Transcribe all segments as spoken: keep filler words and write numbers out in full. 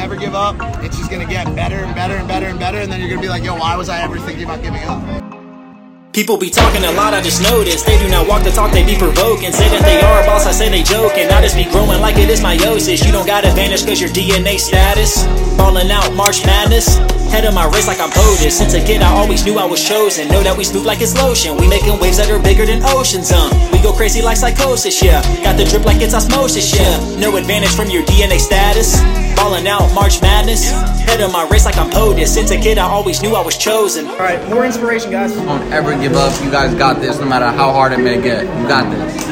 never give up. It's just gonna get better and better and better and better, and then you're gonna be like, yo, why was I ever thinking about giving up? People be talking a lot, I just noticed. They do not walk the talk, they be provoking. Say that they are a boss, I say they joking. I just be growing like it is meiosis. You don't got advantage cause your D N A status. Falling out, March Madness. Head of my race like I'm POTUS. Since a kid I always knew I was chosen. Know that we smooth like it's lotion. We making waves that are bigger than oceans, um we go crazy like psychosis, yeah. Got the drip like it's osmosis, yeah. No advantage from your D N A status. Falling out, March Madness. Head of my race like I'm POTUS. Since a kid I always knew I was chosen. Alright, more inspiration, guys. Don't ever give up. You guys got this, no matter how hard it may get. You got this.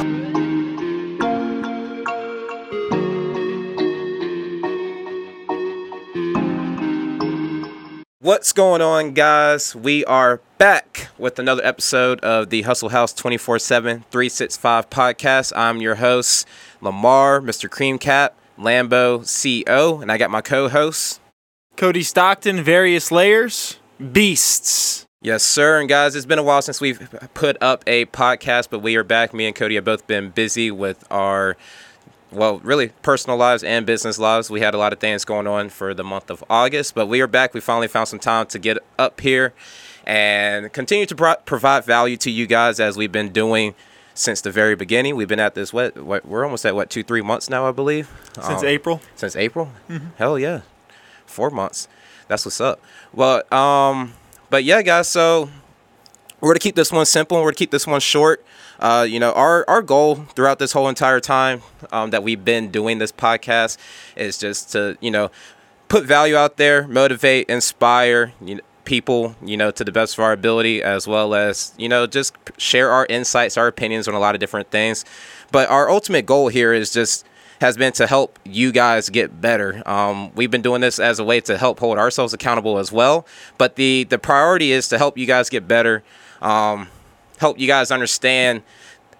What's going on, guys? We are back with another episode of the Hustle House twenty-four seven three sixty-five podcast. I'm your host, Lamar, Mister Cream Cap, Lambo C O, and I got my co-hosts, Cody Stockton, Various Layers, Beasts. Yes, sir. And guys, it's been a while since we've put up a podcast, but we are back. Me and Cody have both been busy with our, well, really personal lives and business lives. We had a lot of things going on for the month of August, but we are back. We finally found some time to get up here and continue to pro- provide value to you guys as we've been doing since the very beginning. We've been at this, what, what we're almost at, what, two, three months now, I believe? Since um, April. Since April? Mm-hmm. Hell yeah. Four months. That's what's up. Well, um... But yeah, guys, so we're going to keep this one simple and we're going to keep this one short. Uh, you know, our, our goal throughout this whole entire time um, that we've been doing this podcast is just to, you know, put value out there, motivate, inspire you know, people, you know, to the best of our ability, as well as, you know, just share our insights, our opinions on a lot of different things. But our ultimate goal here is just has been to help you guys get better. Um, we've been doing this as a way to help hold ourselves accountable as well. But the, the priority is to help you guys get better, um, help you guys understand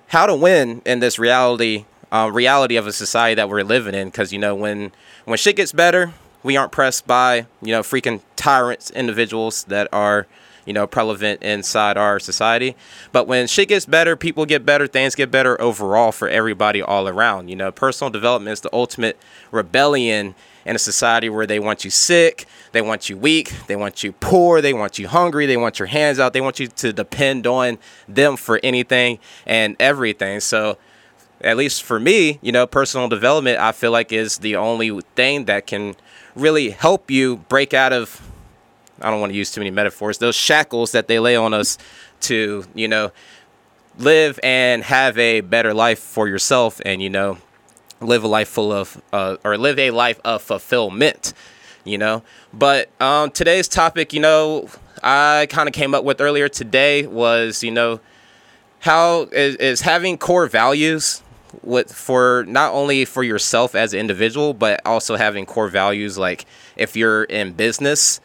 how to win in this reality uh, reality of a society that we're living in. Because, you know, when when shit gets better, we aren't pressed by, you know, freaking tyrants, individuals that are, you know, prevalent inside our society. But when shit gets better, people get better, things get better overall for everybody all around. You know, personal development is the ultimate rebellion in a society where they want you sick, they want you weak, they want you poor, they want you hungry, they want your hands out, they want you to depend on them for anything and everything. So at least for me, you know, personal development, I feel like is the only thing that can really help you break out of, I don't want to use too many metaphors, those shackles that they lay on us to, you know, live and have a better life for yourself and, you know, live a life full of, uh, or live a life of fulfillment, you know. But um, today's topic, you know, I kind of came up with earlier today was, you know, how is, is having core values with for not only for yourself as an individual, but also having core values, like if you're in business,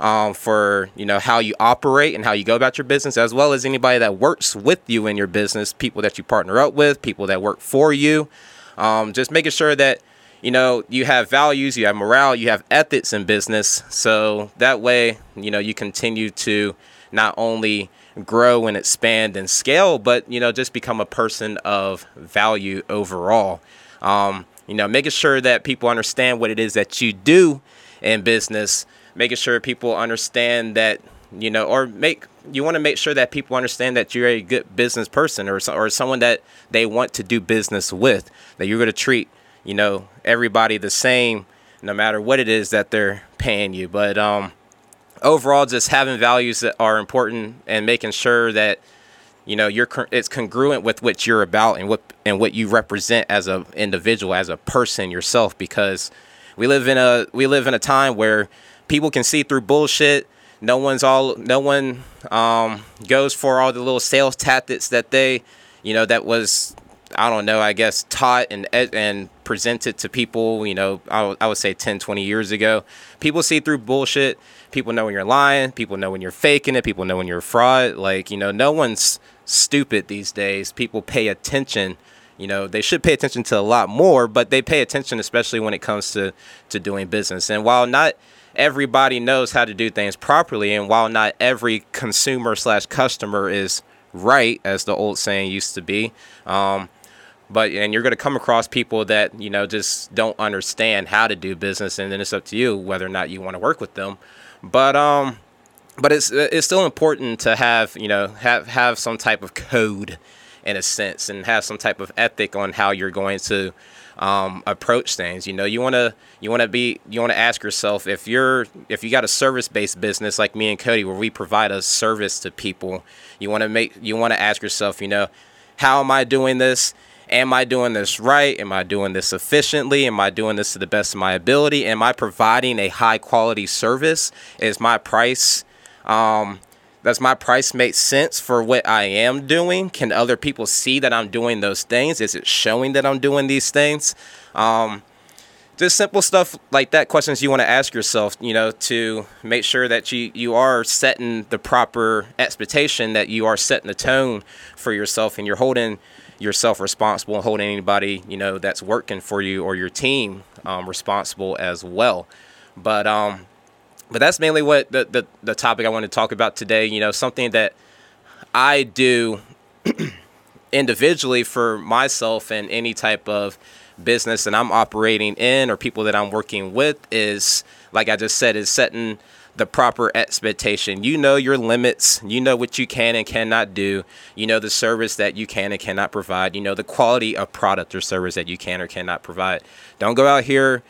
Um, for, you know, how you operate and how you go about your business, as well as anybody that works with you in your business, people that you partner up with, people that work for you. Um, just making sure that, you know, you have values, you have morale, you have ethics in business. So that way, you know, you continue to not only grow and expand and scale, but, you know, just become a person of value overall. Um, you know, making sure that people understand what it is that you do in business, making sure people understand that, you know, or make, you want to make sure that people understand that you're a good business person or or someone that they want to do business with, that you're going to treat, you know, everybody the same, no matter what it is that they're paying you. But um, overall, just having values that are important and making sure that, you know, you're it's congruent with what you're about and what and what you represent as an individual, as a person yourself, because we live in a we live in a time where people can see through bullshit. No one's all. No one um, goes for all the little sales tactics that they, you know, that was, I don't know, I guess taught and and presented to people. You know, I, I would say ten, twenty years ago. People see through bullshit. People know when you're lying. People know when you're faking it. People know when you're a fraud. Like, you know, no one's stupid these days. People pay attention. You know, they should pay attention to a lot more, but they pay attention, especially when it comes to to doing business. And while not everybody knows how to do things properly, and while not every consumer slash customer is right, as the old saying used to be, um, But and you're going to come across people that, you know, just don't understand how to do business, and then it's up to you whether or not you want to work with them. But um, but it's it's still important to have, you know, have have some type of code in a sense, and have some type of ethic on how you're going to um, approach things. You know, you want to you want to be you want to ask yourself, if you're if you got a service-based business like me and Cody, where we provide a service to people, you want to make you want to ask yourself, you know, how am I doing this? Am I doing this right? Am I doing this efficiently? Am I doing this to the best of my ability? Am I providing a high quality service? Is my price, um, does my price make sense for what I am doing? Can other people see that I'm doing those things? Is it showing that I'm doing these things? Um, just simple stuff like that, questions you want to ask yourself, you know, to make sure that you, you are setting the proper expectation, that you are setting the tone for yourself, and you're holding yourself responsible and holding anybody, you know, that's working for you or your team um, responsible as well. But um, but that's mainly what the, the, the topic I want to talk about today. You know, something that I do individually for myself and any type of business that I'm operating in or people that I'm working with is, like I just said, is setting the proper expectation. You know your limits. You know what you can and cannot do. You know the service that you can and cannot provide. You know the quality of product or service that you can or cannot provide. Don't go out here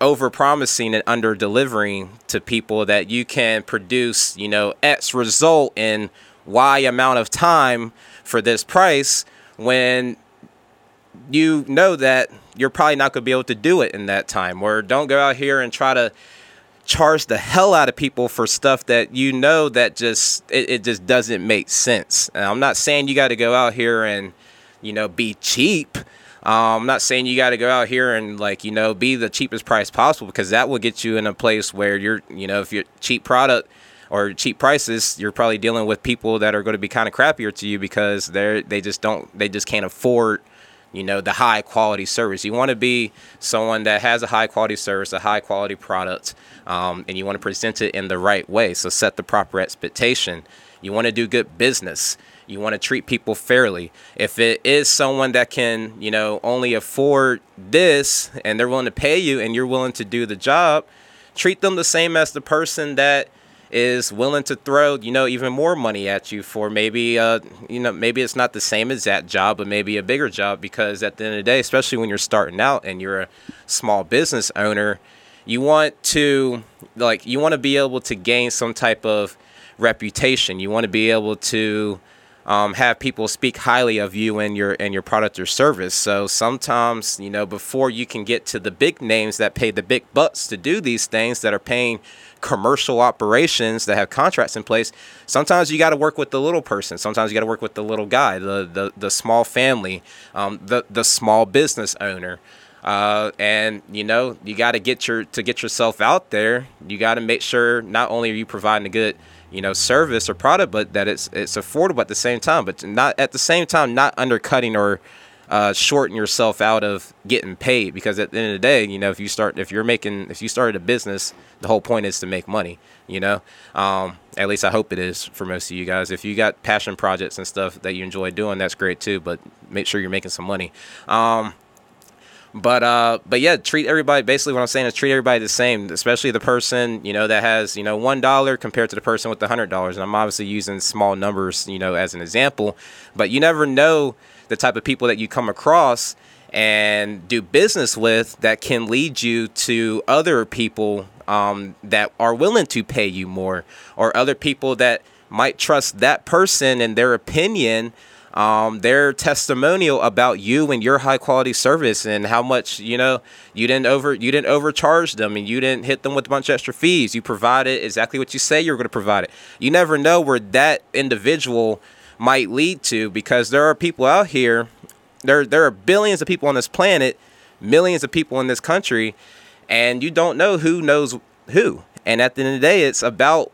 over promising and under delivering to people that you can produce, you know, X result in Y amount of time for this price, when you know that you're probably not going to be able to do it in that time. Or don't go out here and try to charge the hell out of people for stuff that you know that just it, it just doesn't make sense. And I'm not saying you got to go out here and, you know, be cheap. Um, I'm not saying you got to go out here and, like, you know, be the cheapest price possible, because that will get you in a place where you're, you know, if you're cheap product or cheap prices, you're probably dealing with people that are going to be kind of crappier to you because they're they just don't they just can't afford, you know, the high quality service. You want to be someone that has a high quality service, a high quality product, um, and you want to present it in the right way. So set the proper expectation. You want to do good business. You want to treat people fairly. If it is someone that can, you know, only afford this and they're willing to pay you and you're willing to do the job, treat them the same as the person that is willing to throw, you know, even more money at you for maybe, uh, you know, maybe it's not the same exact job, but maybe a bigger job. Because at the end of the day, especially when you're starting out and you're a small business owner, you want to, like, you want to be able to gain some type of reputation. You want to be able to um, have people speak highly of you and your and your product or service. So sometimes, you know, before you can get to the big names that pay the big bucks to do these things, that are paying commercial operations that have contracts in place, sometimes you got to work with the little person. Sometimes you got to work with the little guy, the the, the small family, um, the the small business owner. Uh, and, you know, you got to get your to get yourself out there. You got to make sure not only are you providing a good, you know, service or product, but that it's it's affordable at the same time. But not at the same time, not undercutting or Uh, shorten yourself out of getting paid, because at the end of the day, you know, if you start, if you're making, if you started a business, the whole point is to make money, you know, um, at least I hope it is for most of you guys. If you got passion projects and stuff that you enjoy doing, that's great too, but make sure you're making some money. Um, but, uh, but yeah, treat everybody, basically what I'm saying is treat everybody the same, especially the person, you know, that has, you know, one dollar compared to the person with the hundred dollars. And I'm obviously using small numbers, you know, as an example, but you never know the type of people that you come across and do business with that can lead you to other people um, that are willing to pay you more, or other people that might trust that person and their opinion, um, their testimonial about you and your high quality service, and how much, you know, you didn't over you didn't overcharge them, and you didn't hit them with a bunch of extra fees. You provided exactly what you say you were going to provide it. You never know where that individual might lead to, because there are people out here, there there are billions of people on this planet, millions of people in this country, and you don't know who knows who. And at the end of the day, it's about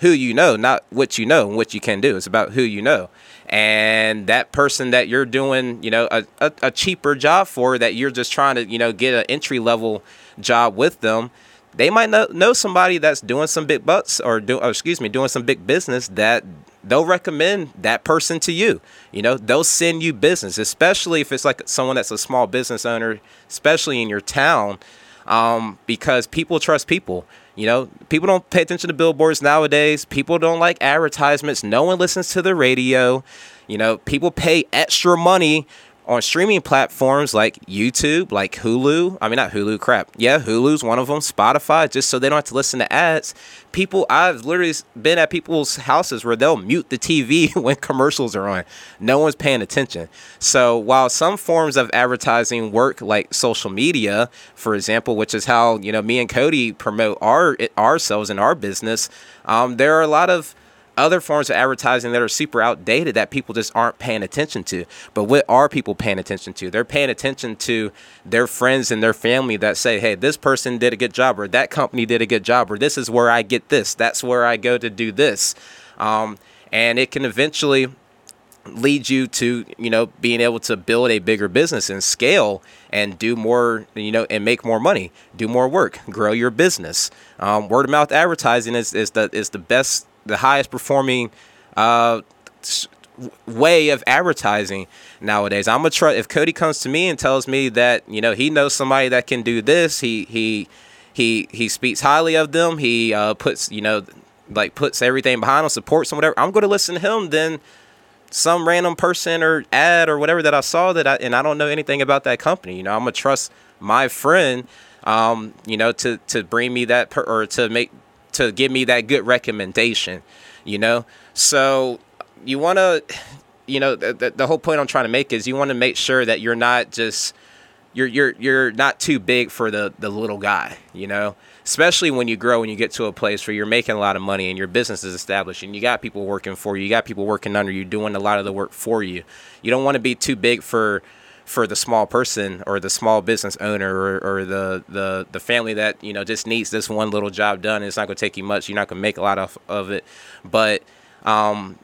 who you know, not what you know and what you can do. It's about who you know. And that person that you're doing, you know, a, a, a cheaper job for, that you're just trying to, you know, get an entry level job with them, they might know, know somebody that's doing some big bucks or, do, or excuse me, doing some big business that they'll recommend that person to you. You know, they'll send you business, especially if it's like someone that's a small business owner, especially in your town, um, because people trust people. You know, people don't pay attention to billboards nowadays. People don't like advertisements. No one listens to the radio. You know, people pay extra money on streaming platforms like YouTube, like Hulu. I mean, not Hulu, crap. Yeah, Hulu's one of them. Spotify, just so they don't have to listen to ads. People, I've literally been at people's houses where they'll mute the T V when commercials are on. No one's paying attention. So while some forms of advertising work, like social media, for example, which is how, you know, me and Cody promote our ourselves and our business, um, there are a lot of other forms of advertising that are super outdated that people just aren't paying attention to. But what are people paying attention to? They're paying attention to their friends and their family that say, hey, this person did a good job, or that company did a good job, or this is where I get this. That's where I go to do this. Um, and it can eventually lead you to, you know, being able to build a bigger business and scale and do more, you know, and make more money, do more work, grow your business. Um, word of mouth advertising is, is the is the best the highest performing uh, way of advertising nowadays. I'm gonna try. If Cody comes to me and tells me that, you know, he knows somebody that can do this, he he he he speaks highly of them. He uh, puts you know like puts everything behind them, supports them, whatever. I'm gonna listen to him than some random person or ad or whatever that I saw that I, and I don't know anything about that company. You know, I'm gonna trust my friend. Um, you know, to to bring me that per, or to make. to give me that good recommendation, you know? So you want to, you know, the, the whole point I'm trying to make is you want to make sure that you're not just, you're, you're, you're not too big for the, the little guy, you know, especially when you grow and you get to a place where you're making a lot of money and your business is established and you got people working for you, you got people working under you, doing a lot of the work for you. You don't want to be too big for, for the small person or the small business owner or, or the, the, the family that, you know, just needs this one little job done. It's not going to take you much. You're not going to make a lot of, of it. But um,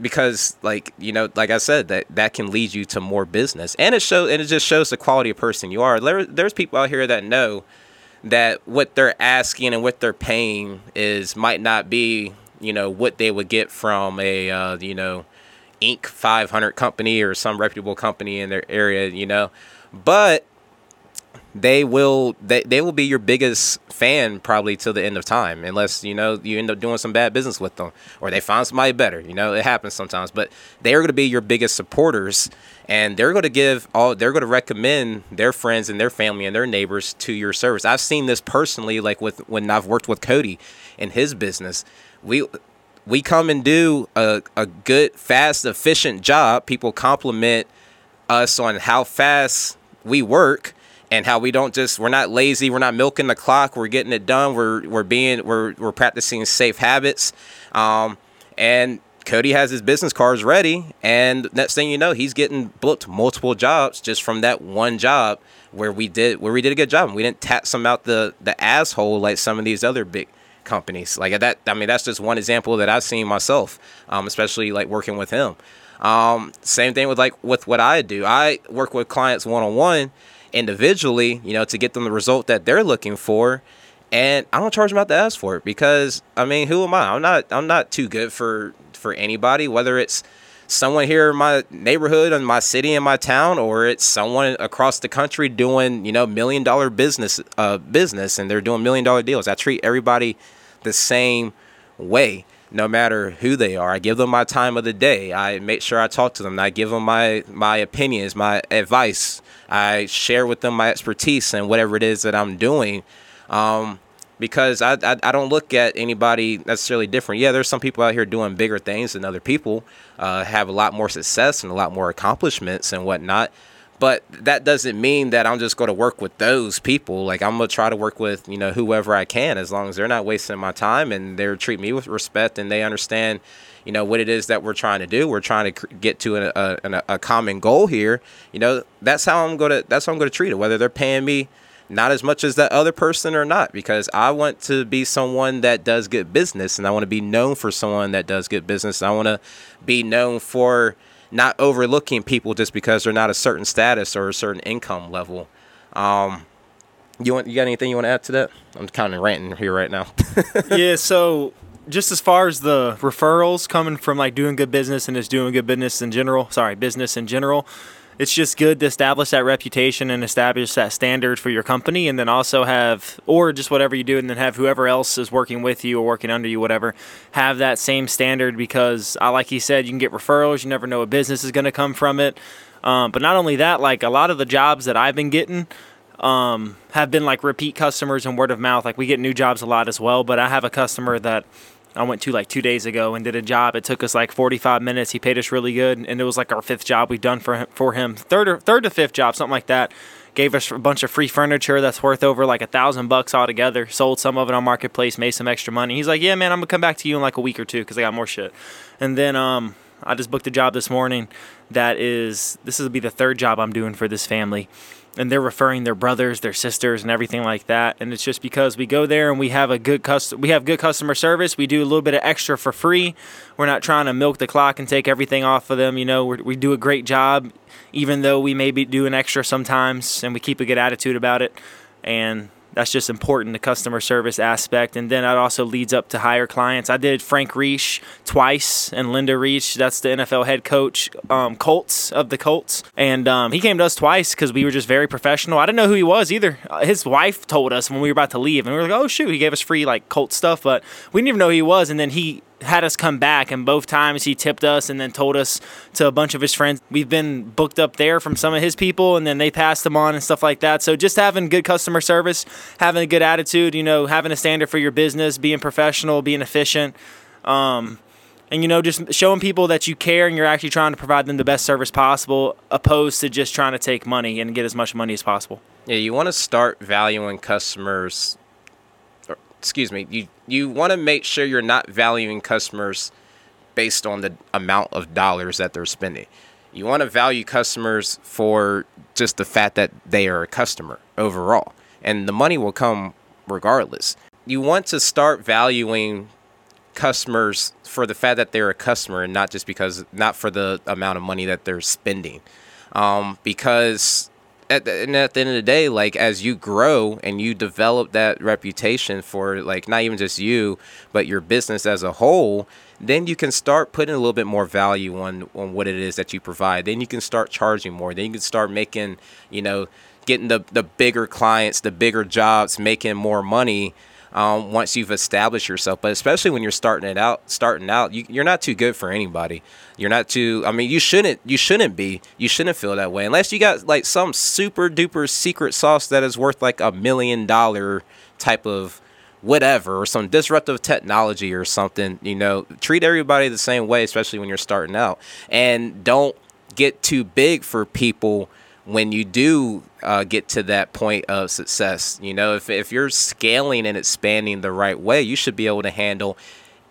because like, you know, like I said, that, that can lead you to more business. And it shows, and it just shows the quality of person you are. There, there's people out here that know that what they're asking and what they're paying is might not be, you know, what they would get from a, uh, you know, Inc five hundred company or some reputable company in their area, you know, but they will, they, they will be your biggest fan probably till the end of time, unless, you know, you end up doing some bad business with them or they find somebody better. You know, it happens sometimes, but they're going to be your biggest supporters and they're going to give all, they're going to recommend their friends and their family and their neighbors to your service. I've seen this personally, like with, when I've worked with Cody and his business, we, We come and do a, a good, fast, efficient job. People compliment us on how fast we work and how we don't just, we're not lazy, we're not milking the clock, we're getting it done, we're we're being we're we're practicing safe habits. Um, and Cody has his business cards ready, and next thing you know, he's getting booked multiple jobs just from that one job where we did where we did a good job and we didn't tax him out the the asshole like some of these other big companies like that. I mean, that's just one example that I've seen myself, um, especially like working with him. Um, same thing with like with what I do. I work with clients one-on-one individually, you know, to get them the result that they're looking for. And I don't charge them out to ask for it because, I mean, who am I? I'm not I'm not too good for for anybody, whether it's someone here in my neighborhood, in my city, in my town, or it's someone across the country doing, you know, million dollar business, uh, business, and they're doing million dollar deals. I treat everybody the same way, no matter who they are. I give them my time of the day. I make sure I talk to them. I give them my, my opinions, my advice. I share with them my expertise and whatever it is that I'm doing. Um, Because I, I I don't look at anybody necessarily different. Yeah, there's some people out here doing bigger things than other people, uh, have a lot more success and a lot more accomplishments and whatnot. But that doesn't mean that I'm just going to work with those people. Like, I'm going to try to work with, you know, whoever I can, as long as they're not wasting my time and they're treating me with respect and they understand, you know, what it is that we're trying to do. We're trying to get to a, a, a common goal here. You know, that's how I'm going to that's how I'm going to treat it, whether they're paying me not as much as that other person or not, because I want to be someone that does good business and I want to be known for someone that does good business. I want to be known for not overlooking people just because they're not a certain status or a certain income level. Um, You want you got anything you want to add to that? I'm kind of ranting here right now. Yeah, so just as far as the referrals coming from like doing good business and just doing good business in general, sorry, business in general, it's just good to establish that reputation and establish that standard for your company, and then also have, or just whatever you do, and then have whoever else is working with you or working under you, whatever, have that same standard, because I, like he said, you can get referrals. You never know what business is going to come from it. Um, but not only that, like a lot of the jobs that I've been getting um, have been like repeat customers and word of mouth. Like we get new jobs a lot as well, but I have a customer that I went to like two days ago and did a job. It took us like forty-five minutes. He paid us really good, and it was like our fifth job we've done for him, for him. Third or third to fifth job, something like that. Gave us a bunch of free furniture that's worth over like a thousand bucks altogether. Sold some of it on Marketplace, made some extra money. He's like, "Yeah, man, I'm gonna come back to you in like a week or two because I got more shit." And then um, I just booked a job this morning. That is, this will be the third job I'm doing for this family. And they're referring their brothers, their sisters, and everything like that. And it's just because we go there and we have a good cust- we have good customer service. We do a little bit of extra for free. We're not trying to milk the clock and take everything off of them. You know, we're, we do a great job, even though we may be doing extra sometimes. And we keep a good attitude about it. And that's just important, the customer service aspect. And then that also leads up to higher clients. I did Frank Reich twice and Linda Reach. That's the N F L head coach, um, Colts of the Colts. And um, he came to us twice because we were just very professional. I didn't know who he was either. Uh, his wife told us when we were about to leave. And we were like, oh, shoot, he gave us free like Colt stuff. But we didn't even know who he was. And then he had us come back, and both times he tipped us and then told us to a bunch of his friends. We've been booked up there from some of his people, and then they passed them on and stuff like that. So just having good customer service, having a good attitude, you know, having a standard for your business, being professional, being efficient, um, and, you know, just showing people that you care and you're actually trying to provide them the best service possible, opposed to just trying to take money and get as much money as possible. Yeah, you want to start valuing customers. Excuse me, you, you want to make sure you're not valuing customers based on the amount of dollars that they're spending. You want to value customers for just the fact that they are a customer overall, and the money will come regardless. You want to start valuing customers for the fact that they're a customer, and not just because, not for the amount of money that they're spending. Um, because... At the, and at the end of the day, like, as you grow and you develop that reputation for, like, not even just you, but your business as a whole, then you can start putting a little bit more value on, on what it is that you provide. Then you can start charging more. Then you can start making, you know, getting the, the bigger clients, the bigger jobs, making more money um, once you've established yourself. But especially when you're starting it out, starting out, you, you're not too good for anybody. You're not too, I mean, you shouldn't, you shouldn't be, you shouldn't feel that way unless you got like some super duper secret sauce that is worth like a million dollar type of whatever, or some disruptive technology or something. You know, treat everybody the same way, especially when you're starting out, and don't get too big for people when you do uh, get to that point of success. You know, if, if you're scaling and expanding the right way, you should be able to handle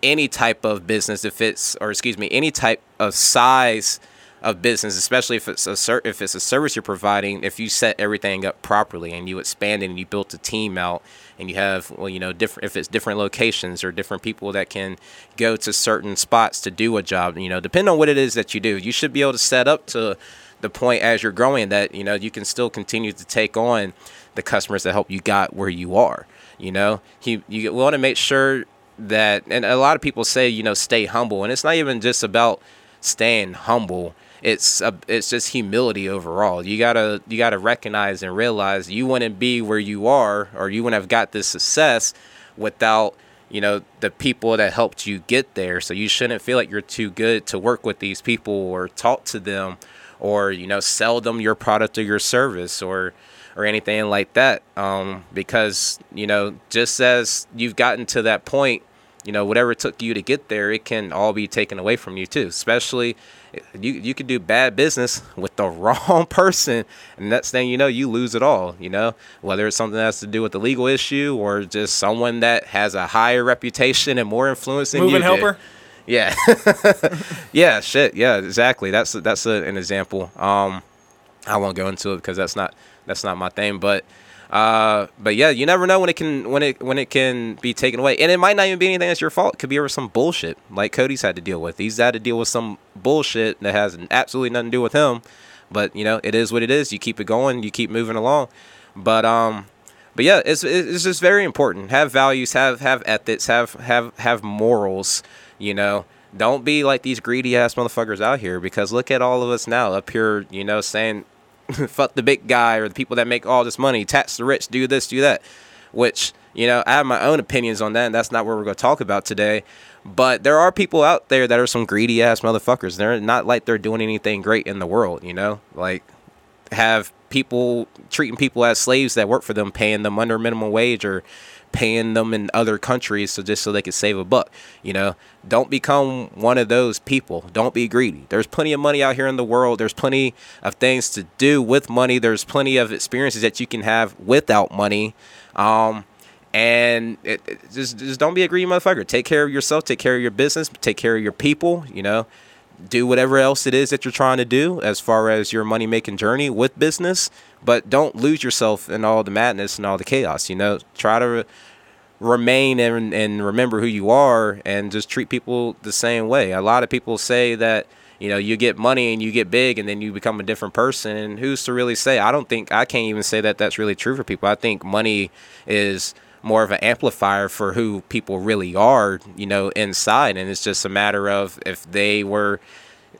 any type of business, if it's, or excuse me, any type of size of business, especially if it's a if it's a service you're providing. If you set everything up properly and you expand it and you built the team out, and you have, well, you know, different, if it's different locations or different people that can go to certain spots to do a job, you know, depending on what it is that you do, you should be able to set up to the point as you're growing that, you know, you can still continue to take on the customers that help you got where you are. You know, you, you want to make sure that, and a lot of people say, you know, stay humble, and it's not even just about staying humble. It's a, it's just humility overall. You gotta you gotta recognize and realize you wouldn't be where you are, or you wouldn't have got this success without, you know, the people that helped you get there. So you shouldn't feel like you're too good to work with these people or talk to them, or, you know, sell them your product or your service, or or anything like that. Um, because, you know, just as you've gotten to that point, you know, whatever it took you to get there, it can all be taken away from you too. Especially, you you could do bad business with the wrong person, and next thing you know, you lose it all. You know, whether it's something that has to do with the legal issue, or just someone that has a higher reputation and more influence than Moving you helper. Did. Yeah, yeah, shit, yeah, exactly. That's that's a, an example. Um, I won't go into it because that's not that's not my thing, but. Uh, but yeah, you never know when it can when it when it can be taken away, and it might not even be anything that's your fault. It could be over some bullshit like Cody's had to deal with. He's had to deal with some bullshit that has absolutely nothing to do with him. But you know, it is what it is. You keep it going, you keep moving along. But um, But yeah, it's it's just very important. Have values, have have ethics, have have have morals, you know. Don't be like these greedy ass motherfuckers out here, because look at all of us now up here, you know, saying fuck the big guy or the people that make all this money, tax the rich, do this, do that. Which, you know, I have my own opinions on that, and that's not what we're going to talk about today. But there are people out there that are some greedy ass motherfuckers. They're not like they're doing anything great in the world, you know, like have people treating people as slaves that work for them, paying them under minimum wage or paying them in other countries so just so they could save a buck. You know, don't become one of those people. Don't be greedy. There's plenty of money out here in the world. There's plenty of things to do with money. There's plenty of experiences that you can have without money. Um, and it, it just, just don't be a greedy motherfucker. Take care of yourself. Take care of your business. Take care of your people, you know. Do whatever else it is that you're trying to do as far as your money-making journey with business, but don't lose yourself in all the madness and all the chaos, you know. Try to re- remain and, and remember who you are and just treat people the same way. A lot of people say that, you know, you get money and you get big and then you become a different person, and who's to really say? I don't think, I can't even say that that's really true for people. I think money is more of an amplifier for who people really are, you know, inside. And it's just a matter of if they were,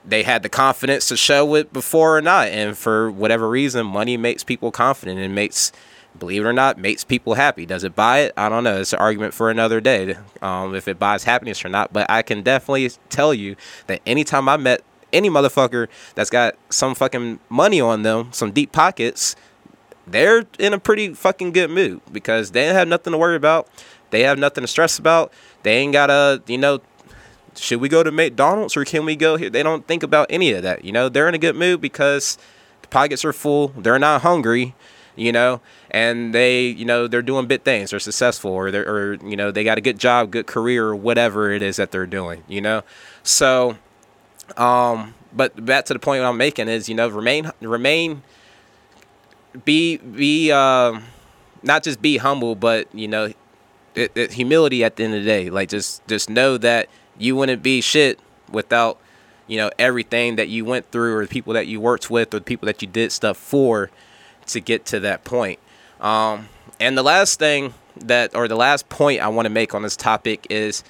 they had the confidence to show it before or not. And for whatever reason, money makes people confident and makes, believe it or not, makes people happy. Does it buy it? I don't know. It's an argument for another day, um, if it buys happiness or not. But I can definitely tell you that anytime I met any motherfucker that's got some fucking money on them, some deep pockets, they're in a pretty fucking good mood, because they have nothing to worry about. They have nothing to stress about. They ain't got to, you know, should we go to McDonald's or can we go here? They don't think about any of that. You know, they're in a good mood because the pockets are full. They're not hungry, you know, and they, you know, they're doing big things. They're successful, or they're, or, you know, they got a good job, good career, or whatever it is that they're doing, you know. So, um, but back to the point I'm making is, you know, remain, remain, Be be uh, not just be humble, but, you know, it, it, humility at the end of the day. Like, just just know that you wouldn't be shit without, you know, everything that you went through, or the people that you worked with, or the people that you did stuff for to get to that point. Um, and the last thing that, or the last point I want to make on this topic is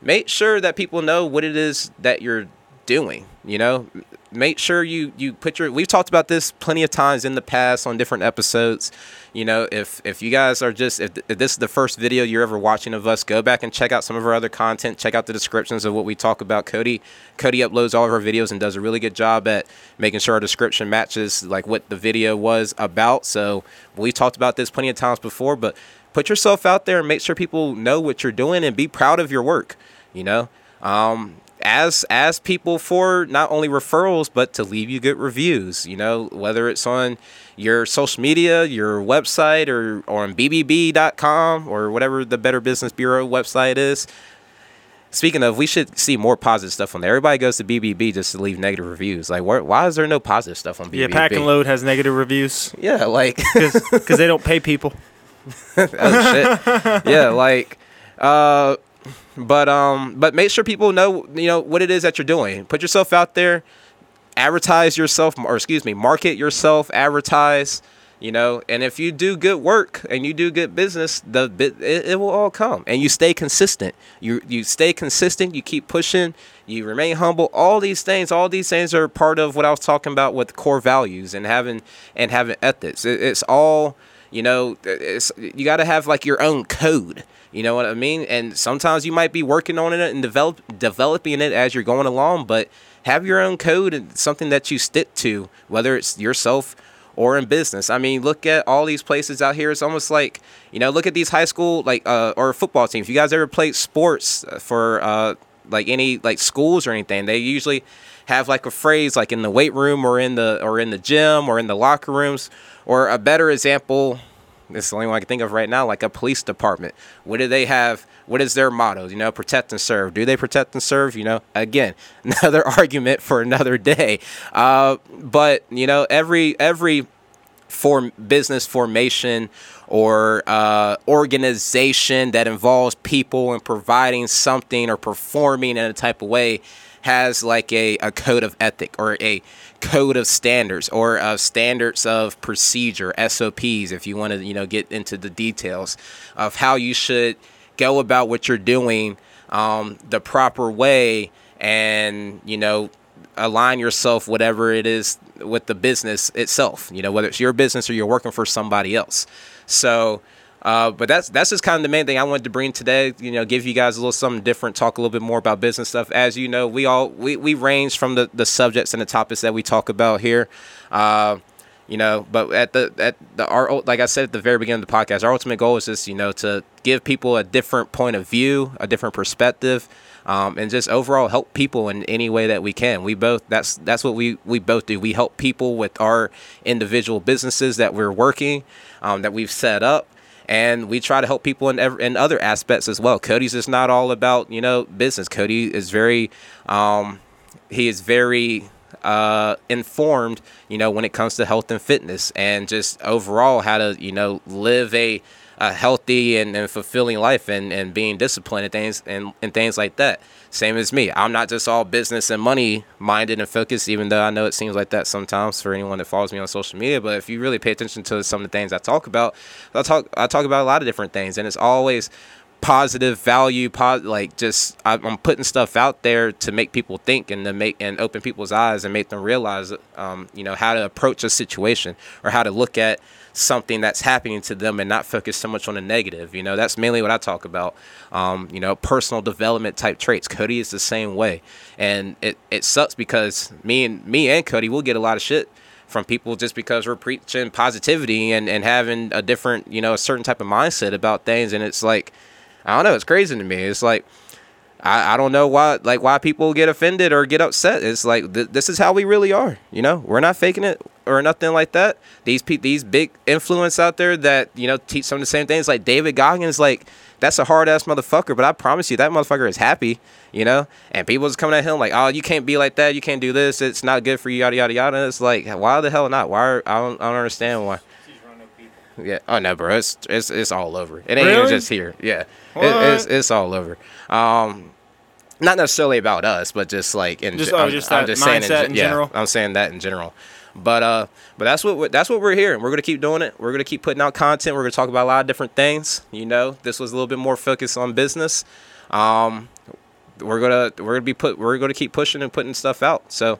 make sure that people know what it is that you're doing, you know. Make sure you you put your, we've talked about this plenty of times in the past on different episodes, you know. If if you guys are just, if, if this is the first video you're ever watching of us, go back and check out some of our other content. Check out the descriptions of what we talk about. Cody Cody uploads all of our videos and does a really good job at making sure our description matches like what the video was about. So we talked about this plenty of times before, but put yourself out there and make sure people know what you're doing, and be proud of your work, you know. um As as people for not only referrals, but to leave you good reviews, you know, whether it's on your social media, your website, or, or on B B B dot com or whatever the Better Business Bureau website is. Speaking of, we should see more positive stuff on there. Everybody goes to B B B just to leave negative reviews. Like, why, why is there no positive stuff on B B B? Yeah, Pack and Load has negative reviews. Yeah, like. Because they don't pay people. Oh, shit. Yeah, like. Uh, But um, but make sure people know, you know, what it is that you're doing. Put yourself out there, advertise yourself, or excuse me, market yourself, advertise, you know. And if you do good work and you do good business, the it, it will all come. And you stay consistent. You you stay consistent. You keep pushing. You remain humble. All these things, all these things are part of what I was talking about with core values and having and having ethics. It, it's all, you know. It's, you got to have like your own code. You know what I mean? And sometimes you might be working on it and develop, developing it as you're going along, but have your own code and something that you stick to, whether it's yourself or in business. I mean, look at all these places out here. It's almost like, you know, look at these high school, like, uh, or football teams. If you guys ever played sports for, uh, like any, like schools or anything, they usually have like a phrase, like in the weight room or in the, or in the gym or in the locker rooms, or a better example, this is the only one I can think of right now, like a police department. What do they have? What is their motto? You know, protect and serve. Do they protect and serve? You know, again, another argument for another day. Uh, but, you know, every every form business formation or uh, organization that involves people and providing something or performing in a type of way has like a, a code of ethic or a code of standards or uh, standards of procedure, S O Ps, if you want to, you know, get into the details of how you should go about what you're doing um, the proper way and, you know, align yourself, whatever it is, with the business itself, you know, whether it's your business or you're working for somebody else. So, uh, but that's, that's just kind of the main thing I wanted to bring today, you know, give you guys a little something different, talk a little bit more about business stuff. As you know, we all, we, we range from the, the subjects and the topics that we talk about here, uh, you know, but at the, at the, our, like I said, at the very beginning of the podcast, our ultimate goal is just, you know, to give people a different point of view, a different perspective, Um, and just overall help people in any way that we can. We both, that's that's what we, we both do. We help people with our individual businesses that we're working, um, that we've set up. And we try to help people in ev- in other aspects as well. Cody's is not all about, you know, business. Cody is very, um, he is very uh, informed, you know, when it comes to health and fitness and just overall how to, you know, live a a healthy and, and fulfilling life and, and being disciplined and things and, and things like that. Same as me. I'm not just all business and money minded and focused, even though I know it seems like that sometimes for anyone that follows me on social media. But if you really pay attention to some of the things I talk about, I talk I talk about a lot of different things. And it's always positive value, pos- like just I'm putting stuff out there to make people think and to make and open people's eyes and make them realize, um, you know, how to approach a situation or how to look at something that's happening to them and not focus so much on the negative. You know, that's mainly what I talk about. Um, you know, personal development type traits. Cody is the same way. And it, it sucks because me and me and Cody will get a lot of shit from people just because we're preaching positivity and, and having a different, you know, a certain type of mindset about things. And it's like, I don't know, it's crazy to me. It's like, I, I don't know why, like why people get offended or get upset. It's like, th- this is how we really are. You know, we're not faking it or nothing like that. These pe- these big influence out there that, you know, teach some of the same things like David Goggins, like that's a hard ass motherfucker. But I promise you that motherfucker is happy, you know, and people just coming at him like, oh, you can't be like that. You can't do this. It's not good for you. Yada, yada, yada. It's like, why the hell not? Why? Are, I don't, I don't understand why. Yeah. Oh no, bro. It's it's it's all over. It ain't really? Even just here. Yeah. It, it's it's all over. Um, not necessarily about us, but just like in just, ge- oh, I'm, just, I'm just saying in, in general. Yeah, I'm saying that in general. But uh, but that's what that's what we're here, and we're gonna keep doing it. We're gonna keep putting out content. We're gonna talk about a lot of different things. You know, this was a little bit more focused on business. Um, we're gonna we're gonna be put we're gonna keep pushing and putting stuff out. So,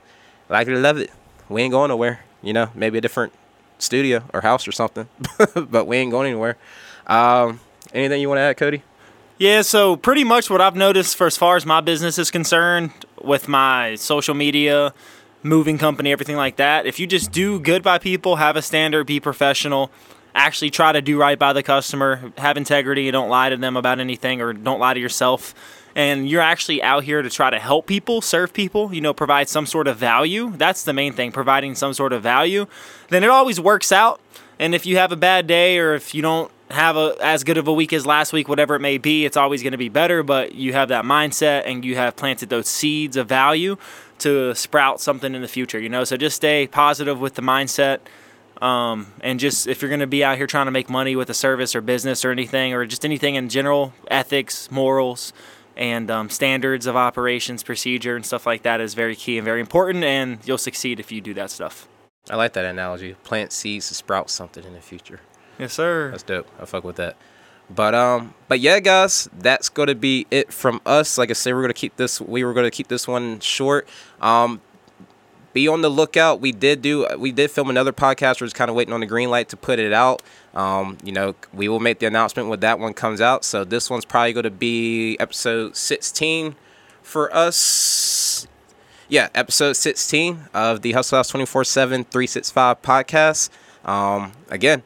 like, we love it. We ain't going nowhere. You know, maybe a different studio or house or something, but we ain't going anywhere. Um, anything you want to add, Cody? Yeah, so pretty much what I've noticed for as far as my business is concerned with my social media, moving company, everything like that, if you just do good by people, have a standard, be professional, actually try to do right by the customer, have integrity, don't lie to them about anything or don't lie to yourself, and you're actually out here to try to help people, serve people, you know, provide some sort of value. That's the main thing, providing some sort of value. Then it always works out. And if you have a bad day or if you don't have a, as good of a week as last week, whatever it may be, it's always going to be better. But you have that mindset and you have planted those seeds of value to sprout something in the future, you know. So just stay positive with the mindset. Um, and just if you're going to be out here trying to make money with a service or business or anything or just anything in general, ethics, morals, and um, standards of operations, procedure, and stuff like that is very key and very important, and you'll succeed if you do that stuff. I like that analogy. Plant seeds to sprout something in the future. Yes, sir. That's dope. I fuck with that. But um, but yeah, guys, that's gonna be it from us. Like I said, we're gonna keep this. We were gonna keep this one short. Um, be on the lookout. We did do. We did film another podcast. We're just kind of waiting on the green light to put it out. Um, you know, we will make the announcement when that one comes out. So this one's probably going to be episode sixteen for us. Yeah, episode sixteen of the Hustle House twenty-four seven three sixty-five podcast. Um, again,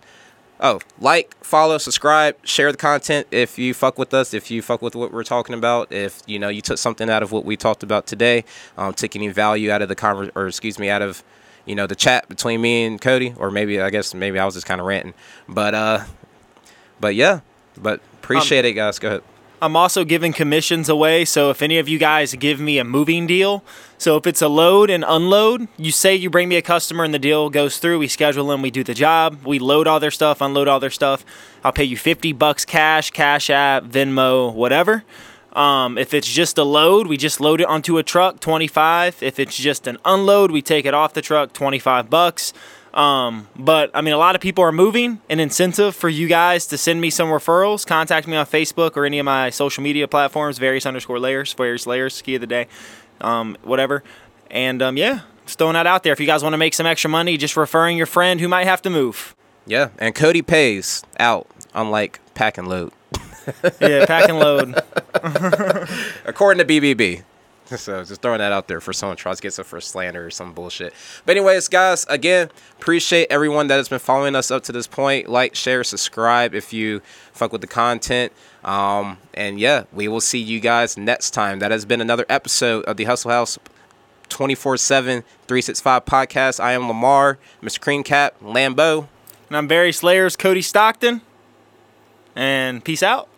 oh, like, follow, subscribe, share the content if you fuck with us, if you fuck with what we're talking about, if, you know, you took something out of what we talked about today, um, took any value out of the conversation, or excuse me, out of you know, the chat between me and Cody, or maybe, I guess, maybe I was just kind of ranting, but, uh, but yeah, but appreciate um, it, guys. Go ahead. I'm also giving commissions away. So if any of you guys give me a moving deal, so if it's a load and unload, you say you bring me a customer and the deal goes through, we schedule them, we do the job, we load all their stuff, unload all their stuff. I'll pay you fifty bucks cash, Cash App, Venmo, whatever. Um, if it's just a load, we just load it onto a truck, twenty-five. If it's just an unload, we take it off the truck, twenty-five bucks. Um, but I mean, a lot of people are moving. An incentive for you guys to send me some referrals, contact me on Facebook or any of my social media platforms, various underscore layers, various layers, key of the day, um, whatever. And, um, yeah, just throwing that out there. If you guys want to make some extra money, just referring your friend who might have to move. Yeah. And Cody pays out, unlike Pack and Load. Yeah. Pack and Load. According to B B B. So just throwing that out there for someone tries to get some for slander or some bullshit. But anyways, guys, again, appreciate everyone that has been following us up to this point. Like, share, subscribe if you fuck with the content. Um, and, yeah, we will see you guys next time. That has been another episode of the Hustle House twenty-four seven, three sixty-five podcast. I am Lamar, Mister Cream Cap, Lambo. And I'm various layerz, Cody Stockton. And peace out.